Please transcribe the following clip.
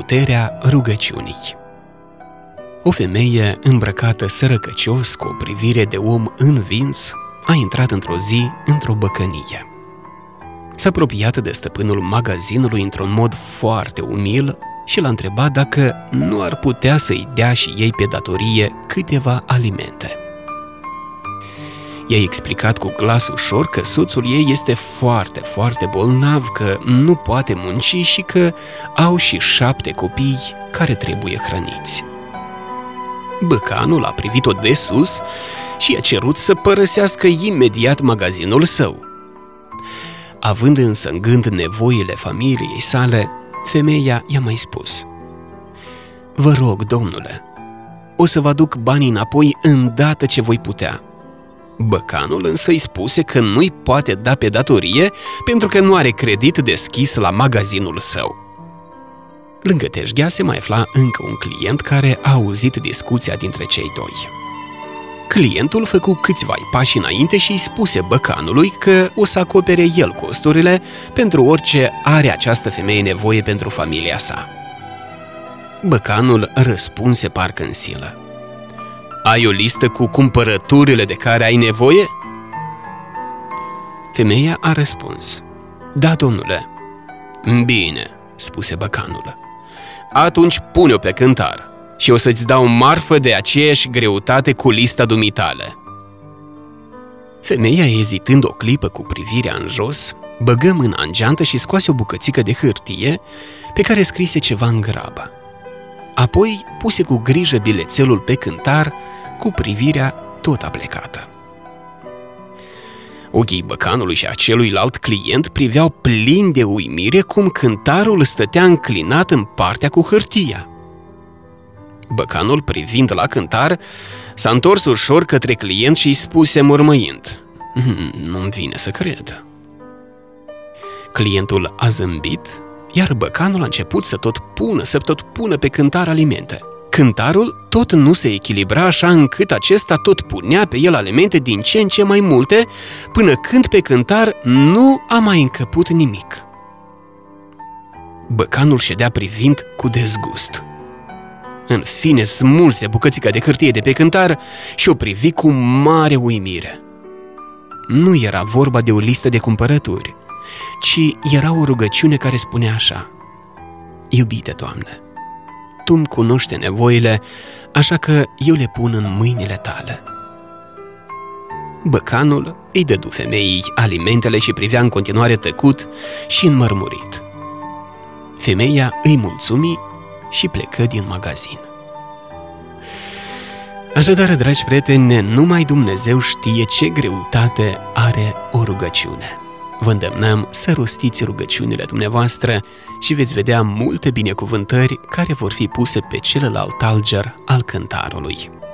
Puterea rugăciunii. O femeie îmbrăcată sărăcăcios, cu o privire de om învins, a intrat într-o zi într-o băcănie. S-a apropiat de stăpânul magazinului într-un mod foarte umil și l-a întrebat dacă nu ar putea să-i dea și ei pe datorie câteva alimente. I-a explicat cu glas ușor că soțul ei este foarte bolnav, că nu poate munci și că au și 7 copii care trebuie hrăniți. Băcanul a privit-o de sus și i-a cerut să părăsească imediat magazinul său. Având însă în gând nevoile familiei sale, femeia i-a mai spus: „Vă rog, domnule, o să vă aduc banii înapoi îndată ce voi putea.” Băcanul însă îi spuse că nu-i poate da pe datorie pentru că nu are credit deschis la magazinul său. Lângă tejghea se mai afla încă un client care a auzit discuția dintre cei doi. Clientul făcu câțiva pași înainte și îi spuse băcanului că o să acopere el costurile pentru orice are această femeie nevoie pentru familia sa. Băcanul răspunse parcă în silă: „Ai o listă cu cumpărăturile de care ai nevoie?” Femeia a răspuns: „Da, domnule.” „Bine,” spuse băcanul, „atunci pune-o pe cântar și o să-ți dau marfă de aceeași greutate cu lista dumitale.” Femeia, ezitând o clipă cu privirea în jos, băgă mâna în geantă și scoase o bucățică de hârtie pe care scrise ceva în grabă. Apoi puse cu grijă bilețelul pe cântar, cu privirea tot aplecată. Ochii băcanului și a celuilalt client priveau plini de uimire cum cântarul stătea înclinat în partea cu hârtia. Băcanul, privind la cântar, s-a întors ușor către client și îi spuse mormăind: „Nu-mi vine să cred.” Clientul a zâmbit, iar băcanul a început să tot pună pe cântar alimente. Cântarul tot nu se echilibra, așa încât acesta tot punea pe el alimente din ce în ce mai multe, până când pe cântar nu a mai încăput nimic. Băcanul ședea privind cu dezgust. În fine, smulse bucățica de hârtie de pe cântar și o privi cu mare uimire. Nu era vorba de o listă de cumpărături, ci era o rugăciune care spunea așa: „Iubite Doamne, Tu-mi cunoști nevoile, așa că eu le pun în mâinile Tale.” Băcanul îi dădu femeii alimentele și privea în continuare tăcut și înmărmurit. Femeia îi mulțumi și plecă din magazin. Așadar, dragi prieteni, numai Dumnezeu știe ce greutate are o rugăciune. Vă îndemnăm să rostiți rugăciunile dumneavoastră și veți vedea multe binecuvântări care vor fi puse pe celălalt alger al cântarului.